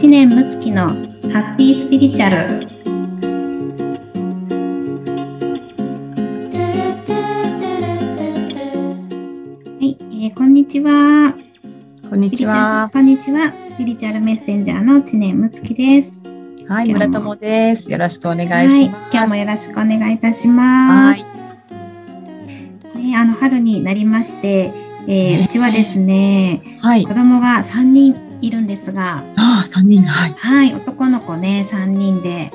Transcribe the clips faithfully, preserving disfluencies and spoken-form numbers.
知念睦月のハッピースピリチュアル。はい、えー、こんにちは。こんにちは。こんにちは。スピリチュアルメッセンジャーの知念睦月です。はい、村友です。よろしくお願いします。はい、今日もよろしくお願いいたします。はい、ね、あの春になりまして、えー、うちはですね、えーはい、子供がさんにん。いるんですが、ああさんにん、はい、はい、男の子ねさんにんで、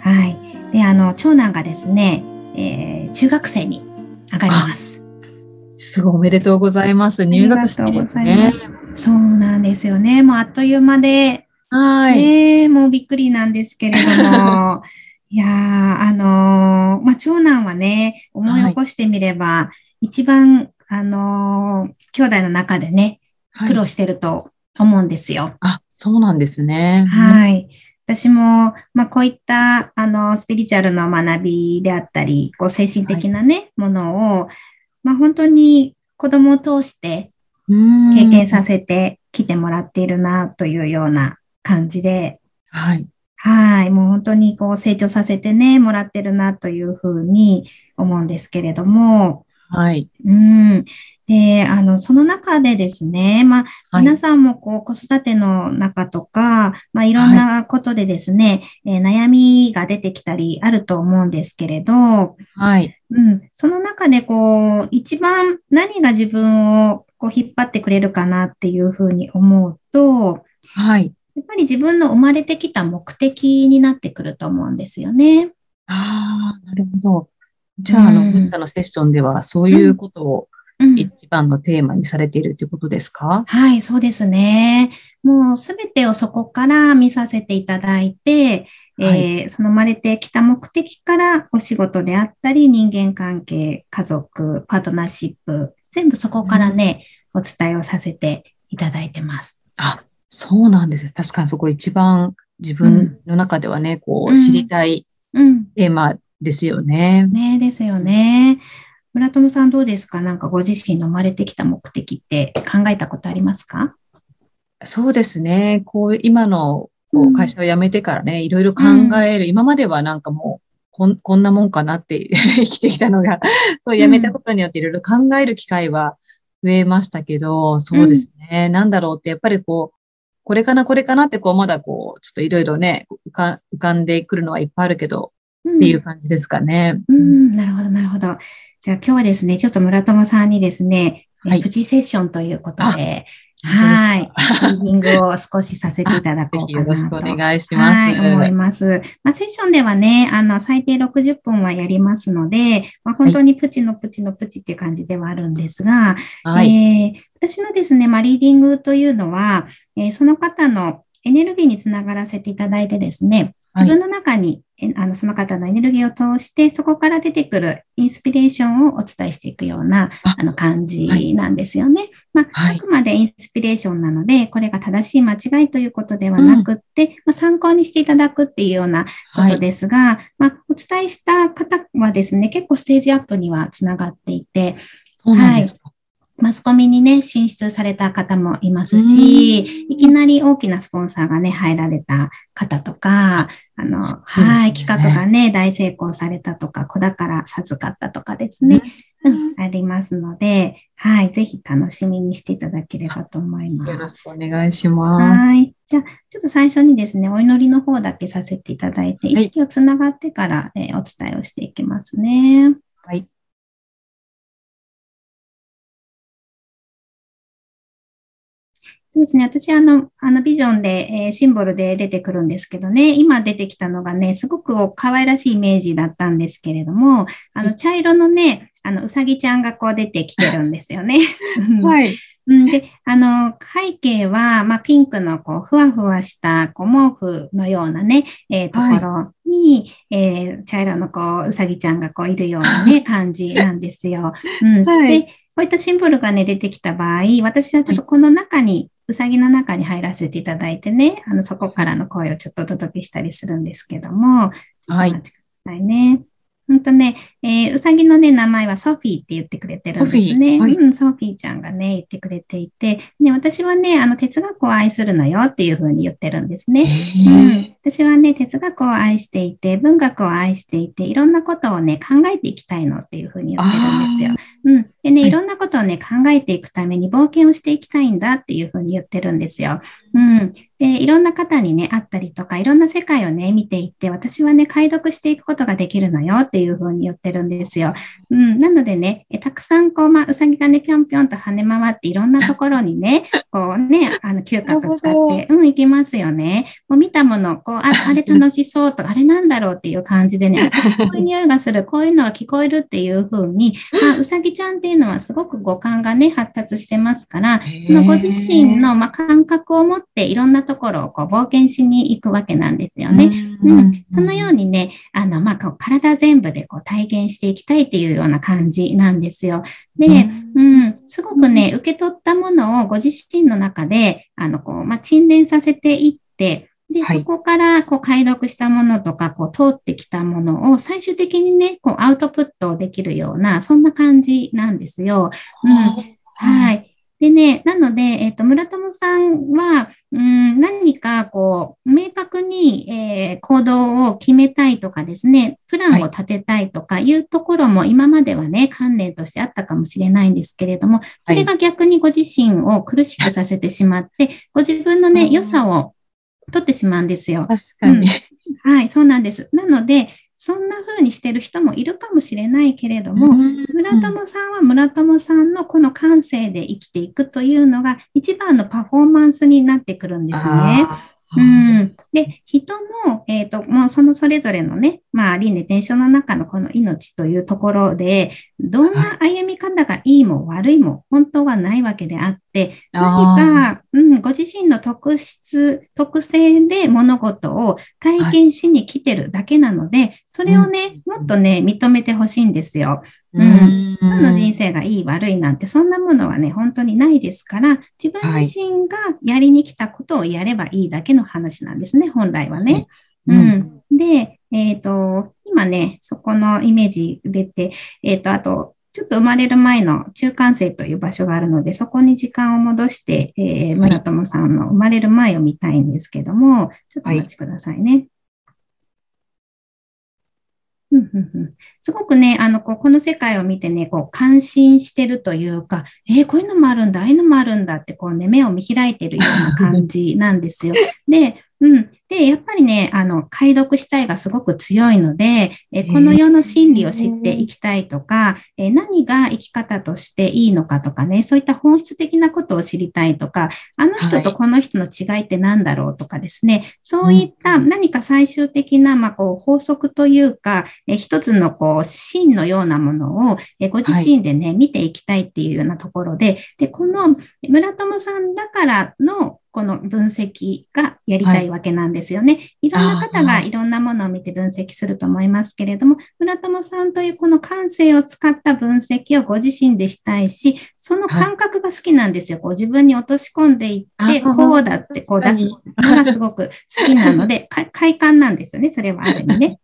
はい、であの長男がですね、えー、中学生に上がります。すごいおめでとうございます。入学式ですね。そうなんですよね。もうあっという間で、はい、ね、もうびっくりなんですけれども、いやー、あのー、まあ長男はね思い起こしてみれば、はい、一番あのー、兄弟の中でね苦労してると。はい思うんですよ。あ、そうなんですね。はい。私も、まあ、こういった、あの、スピリチュアルの学びであったり、こう、精神的なね、はい、ものを、まあ、本当に子供を通して、経験させてきてもらっているな、というような感じで、はい。はい。もう本当に、こう、成長させてね、もらってるな、というふうに思うんですけれども、はい。うん。で、あの、その中でですね、まあ、はい、皆さんもこう、子育ての中とか、まあ、いろんなことでですね、はい、えー、悩みが出てきたりあると思うんですけれど、はい。うん。その中でこう、一番何が自分をこう、引っ張ってくれるかなっていうふうに思うと、はい。やっぱり自分の生まれてきた目的になってくると思うんですよね。ああ、なるほど。じゃあ、あの、ブッダのセッションでは、そういうことを一番のテーマにされているということですか？うんうん、はい、そうですね。もうすべてをそこから見させていただいて、はい、えー、その生まれてきた目的からお仕事であったり、人間関係、家族、パートナーシップ、全部そこからね、うん、お伝えをさせていただいてます。あ、そうなんです。確かにそこ一番自分の中ではね、うん、こう、知りたいテーマ、うんうんですよね。ね、ですよね。村友さんどうですか？なんかご自身の生まれてきた目的って考えたことありますか？そうですね。こう今のこう会社を辞めてからね、うん、いろいろ考える。今まではなんかもうこん、こんなもんかなって生きてきたのが、そう辞めたことによっていろいろ考える機会は増えましたけど、そうですね。うん、なんだろうってやっぱりこうこれかなこれかなってこうまだこうちょっといろいろね浮か、浮かんでくるのはいっぱいあるけど。っていう感じですかね。うん、うん、なるほど、なるほど。じゃあ今日はですね、ちょっと村友さんにですね、はい、プチセッションということで、はい、ヒーリングを少しさせていただこうかなと。ぜひよろしくお願いします。はい、思います。まあ、セッションではね、あの、最低ろくじゅっぷんはやりますので、まあ、本当にプチのプチのプチっていう感じではあるんですが、はい、えー、私のですね、まあ、リーディングというのは、えー、その方のエネルギーにつながらせていただいてですね、自分の中に、はい、あのその方のエネルギーを通して、そこから出てくるインスピレーションをお伝えしていくようなああの感じなんですよね。はい、まあ、はい、あくまでインスピレーションなので、これが正しい間違いということではなくって、うん、まあ、参考にしていただくっていうようなことですが、はい、まあ、お伝えした方はですね、結構ステージアップにはつながっていて、そうなんですか。はい、マスコミにね、進出された方もいますし、いきなり大きなスポンサーがね、入られた方とか、あの、ね、はい、企画がね、大成功されたとか、子宝授かったとかですね、うん、ありますので、はい、ぜひ楽しみにしていただければと思います。よろしくお願いします。はい。じゃあ、ちょっと最初にですね、お祈りの方だけさせていただいて、意識をつながってから、えー、お伝えをしていきますね。はい。ですね、私あの、あのビジョンで、えー、シンボルで出てくるんですけどね、今出てきたのがね、すごく可愛らしいイメージだったんですけれども、あの、茶色のね、あの、うさぎちゃんがこう出てきてるんですよね。はい。で、あの、背景は、まあ、ピンクのこう、ふわふわした、こう、毛布のようなね、えー、ところに、はい、えー、茶色のこう、うさぎちゃんがこう、いるようなね、感じなんですよ。うん。はい、で、こういったシンボルがね、出てきた場合、私はちょっとこの中に、はい、うさぎの中に入らせていただいてね、あのそこからの声をちょっとお届けしたりするんですけども、はい、お待ちくださいね。うんとね、えー、うさぎのね、名前はソフィーって言ってくれてるんですね。はい、うん、ソフィーちゃんがね、言ってくれていて、ね、私はね、あの、哲学を愛するのよっていうふうに言ってるんですね。うん、私はね、哲学を愛していて、文学を愛していて、いろんなことをね、考えていきたいのっていうふうに言ってるんですよ。うん。でね、いろんなことをね、考えていくために冒険をしていきたいんだっていうふうに言ってるんですよ。うん。で、いろんな方にね、会ったりとか、いろんな世界をね、見ていって、私はね、解読していくことができるのよっていうふうに言ってるんですよ。うん。なのでね、えたくさんこう、まあ、うさぎがね、ぴょんぴょんと跳ね回って、いろんなところにね、こうね、あの、嗅覚使って、うん、行きますよね。もう見たもの、こう、あ、あれ楽しそうとか、あれなんだろうっていう感じでね、こういう匂いがする、こういうのが聞こえるっていうふうに、まあ、うさぎちゃんっていうのはすごく五感がね、発達してますから、そのご自身の、まあ、感覚を持って、いろんなところをこう冒険しに行くわけなんですよね。うんうん、そのようにね、あの、まあ、こう体全部でこう体験していきたいっていうような感じなんですよ。で、うん、うん、すごくね、受け取ったものをご自身の中で、あの、こう、まあ、沈殿させていって、で、そこから、こう、解読したものとか、こう、通ってきたものを、最終的にね、こう、アウトプットできるような、そんな感じなんですよ。うん。はい。でね、なので、えっと、村友さんは、うん、何か、こう、明確に、えー、行動を決めたいとかですね、プランを立てたいとかいうところも、今まではね、観念としてあったかもしれないんですけれども、それが逆にご自身を苦しくさせてしまって、ご自分のね、良さを取ってしまうんですよ。確かに。うん、はい、そうなんです。なので、そんな風にしてる人もいるかもしれないけれども、村友さんは村友さんのこの感性で生きていくというのが一番のパフォーマンスになってくるんですね。うん、で、人の、えっと、もうそのそれぞれのね、まあ、輪廻転生の中のこの命というところで、どんな歩み方がいいも悪いも本当はないわけであって、何か、うん、ご自身の特質、特性で物事を体験しに来てるだけなので、それをね、もっとね、認めてほしいんですよ。うん。人の人生がいい悪いなんて、そんなものはね、本当にないですから、自分自身がやりに来たことをやればいいだけの話なんですね、本来はね。うん。で、えっと、今ね、そこのイメージ出て、えっと、あと、ちょっと生まれる前の中間性という場所があるので、そこに時間を戻して、えー、村友さんの生まれる前を見たいんですけども、ちょっとお待ちくださいね。はい、うんうんうん、すごくね、あの、こう、この世界を見てね、こう、感心してるというか、えー、こういうのもあるんだ、ああいうのもあるんだって、こうね、目を見開いてるような感じなんですよ。で、うん。で、やっぱりね、あの、解読したいがすごく強いので、えこの世の真理を知っていきたいとか、えー、何が生き方としていいのかとかね、そういった本質的なことを知りたいとか、あの人とこの人の違いって何だろうとかですね、はい、そういった何か最終的な、まあ、こう、法則というか、えー、一つのこう、真のようなものを、えー、ご自身でね、はい、見ていきたいっていうようなところで、で、この村友さんだからの、この分析がやりたいわけなんですよね。はい、いろんな方がいろんなものを見て分析すると思いますけれども、村友さんというこの感性を使った分析をご自身でしたいし、その感覚が好きなんですよ。こう自分に落とし込んでいって、こうだってこう出すのがすごく好きなので、快感なんですよね。それはある意味ね。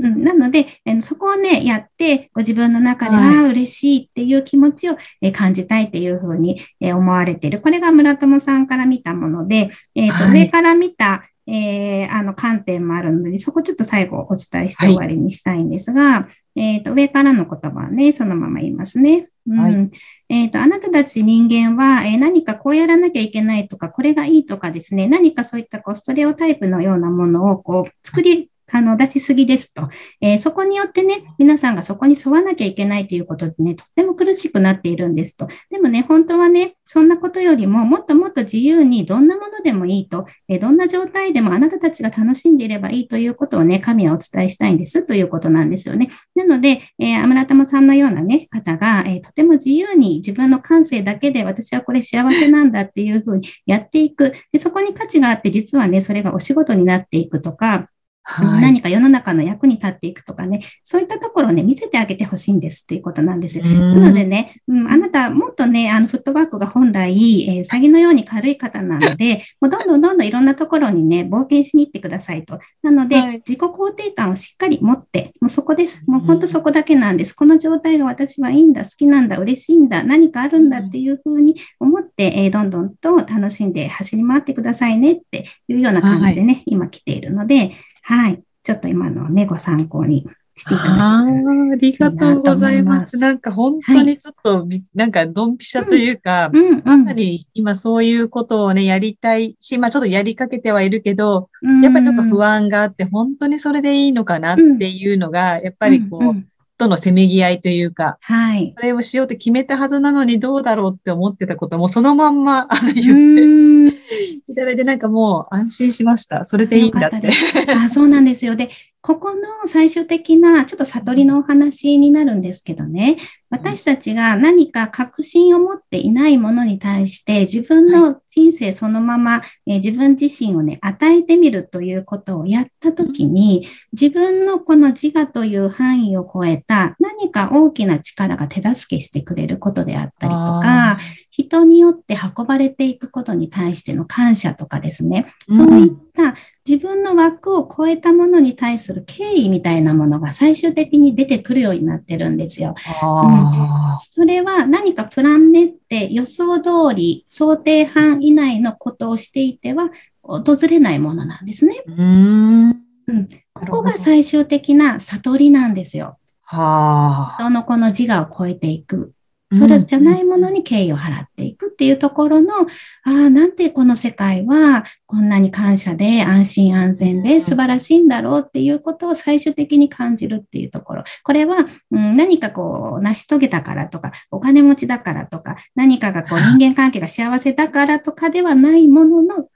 うん、なので、そこをね、やって、ご自分の中で、はい、ああ、嬉しいっていう気持ちを感じたいっていうふうに思われている。これが村友さんから見たもので、えーと、はい、上から見た、えー、あの観点もあるので、そこちょっと最後お伝えして終わりにしたいんですが、はい、えーと、上からの言葉はね、そのまま言いますね。うん、はい、えっと、あなたたち人間は、えー、何かこうやらなきゃいけないとか、これがいいとかですね、何かそういったこうストレオタイプのようなものをこう作り、あの、出しすぎですと、えー。そこによってね、皆さんがそこに沿わなきゃいけないということでね、とっても苦しくなっているんですと。でもね、本当はね、そんなことよりも、もっともっと自由にどんなものでもいいと、えー、どんな状態でもあなたたちが楽しんでいればいいということをね、神はお伝えしたいんですということなんですよね。なので、えー、村友さんのようなね、方が、えー、とても自由に自分の感性だけで私はこれ幸せなんだっていうふうにやっていく。で、そこに価値があって、実はね、それがお仕事になっていくとか、はい、何か世の中の役に立っていくとかね、そういったところをね、見せてあげてほしいんですということなんですよ。なのでね、うん、あなたもっとね、あのフットワークが本来、えー、うさぎのように軽い方なので、もうどんどんどんどんいろんなところにね、冒険しに行ってくださいと。なので、はい、自己肯定感をしっかり持って、もうそこです。もう本当そこだけなんです。この状態が私はいいんだ、好きなんだ、嬉しいんだ、何かあるんだっていうふうに思って、えー、どんどんと楽しんで走り回ってくださいねっていうような感じでね、はい、今来ているので、はい。ちょっと今のね、ご参考にしていただきます。ありがとうございます。なんか本当にちょっと、はい、なんかドンピシャというか、うんうん、まさに今そういうことをね、やりたいし、まあちょっとやりかけてはいるけど、うん、やっぱりなんか不安があって、本当にそれでいいのかなっていうのが、やっぱりこう、うんうんうんとのせめぎ合いというか、はい、それをしようって決めたはずなのにどうだろうって思ってたこともそのまんまあの言っていただいて、なんかもう安心しました。それでいいんだって。あ、そうなんですよ。で、ここの最終的なちょっと悟りのお話になるんですけどね、私たちが何か確信を持っていないものに対して自分の人生そのまま、えー、自分自身をね、与えてみるということをやったときに、自分のこの自我という範囲を超えた何か大きな力が手助けしてくれることであったりとか、人によって運ばれていくことに対しての感謝とかですね、そういった自分の枠を超えたものに対する敬意みたいなものが最終的に出てくるようになってるんですよ。あ、うん、それは何かプラン練って予想通り想定範以内のことをしていては訪れないものなんですね。うーん、うん、ここが最終的な悟りなんですよ。はあ、人のこの自我を超えていく、それじゃないものに敬意を払っていくっていうところの、ああ、なんてこの世界はこんなに感謝で安心安全で素晴らしいんだろうっていうことを最終的に感じるっていうところ。これは、うん、何かこう成し遂げたからとか、お金持ちだからとか、何かがこう人間関係が幸せだからとかではないものの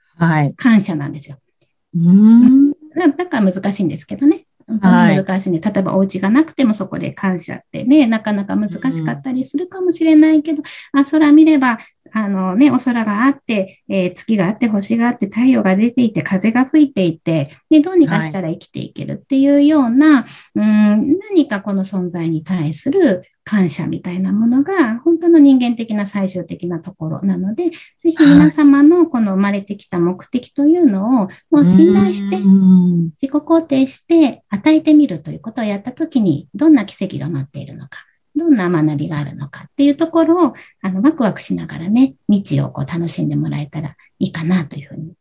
感謝なんですよ。はい、うん、だから難しいんですけどね。難しいね。例えばお家がなくてもそこで感謝ってね、なかなか難しかったりするかもしれないけど、うん、あ、空見れば、あのね、お空があって、えー、月があって、星があって、太陽が出ていて、風が吹いていて、ね、どうにかしたら生きていけるっていうような、はい、うーん、何かこの存在に対する感謝みたいなものが、本当の人間的な最終的なところなので、ぜひ皆様のこの生まれてきた目的というのを、もう信頼して、自己肯定して、与えてみるということをやったときに、どんな奇跡が待っているのか、どんな学びがあるのかっていうところを、あの、ワクワクしながらね、道をこう楽しんでもらえたらいいかなというふうに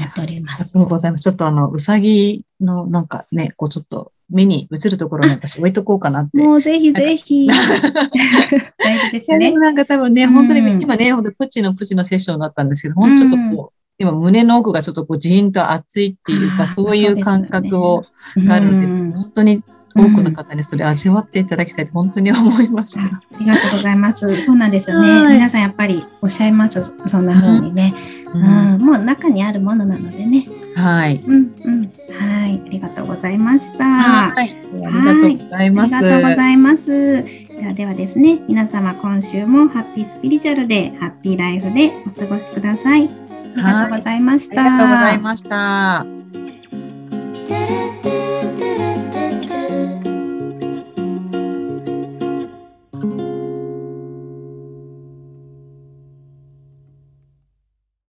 やっております。ありがとうございます。ちょっとあの、うさぎのなんかね、こうちょっと目に映るところに私置いとこうかなって。もうぜひぜひ。大事ですね。でもなんか多分ね、うん、本当に今ね、ほんとプチのプチのセッションだったんですけど、ほんとちょっとこう、うん、今胸の奥がちょっとこうジーンと熱いっていうか、そういう感覚を、ね、があるので、うん、本当に多くの方にそれ味わっていただきたいと本当に思いました。うん、ありがとうございます。そうなんですよね。はい、皆さんやっぱりおっしゃいます。そんな風にね、うんうん。もう中にあるものなのでね。はい。うんうん。はい。ありがとうございました。はい。ありがとうございます。ありがとうございます。ではではですね、皆様今週もハッピースピリチュアルでハッピーライフでお過ごしください。ありがとうございました。ありがとうございました。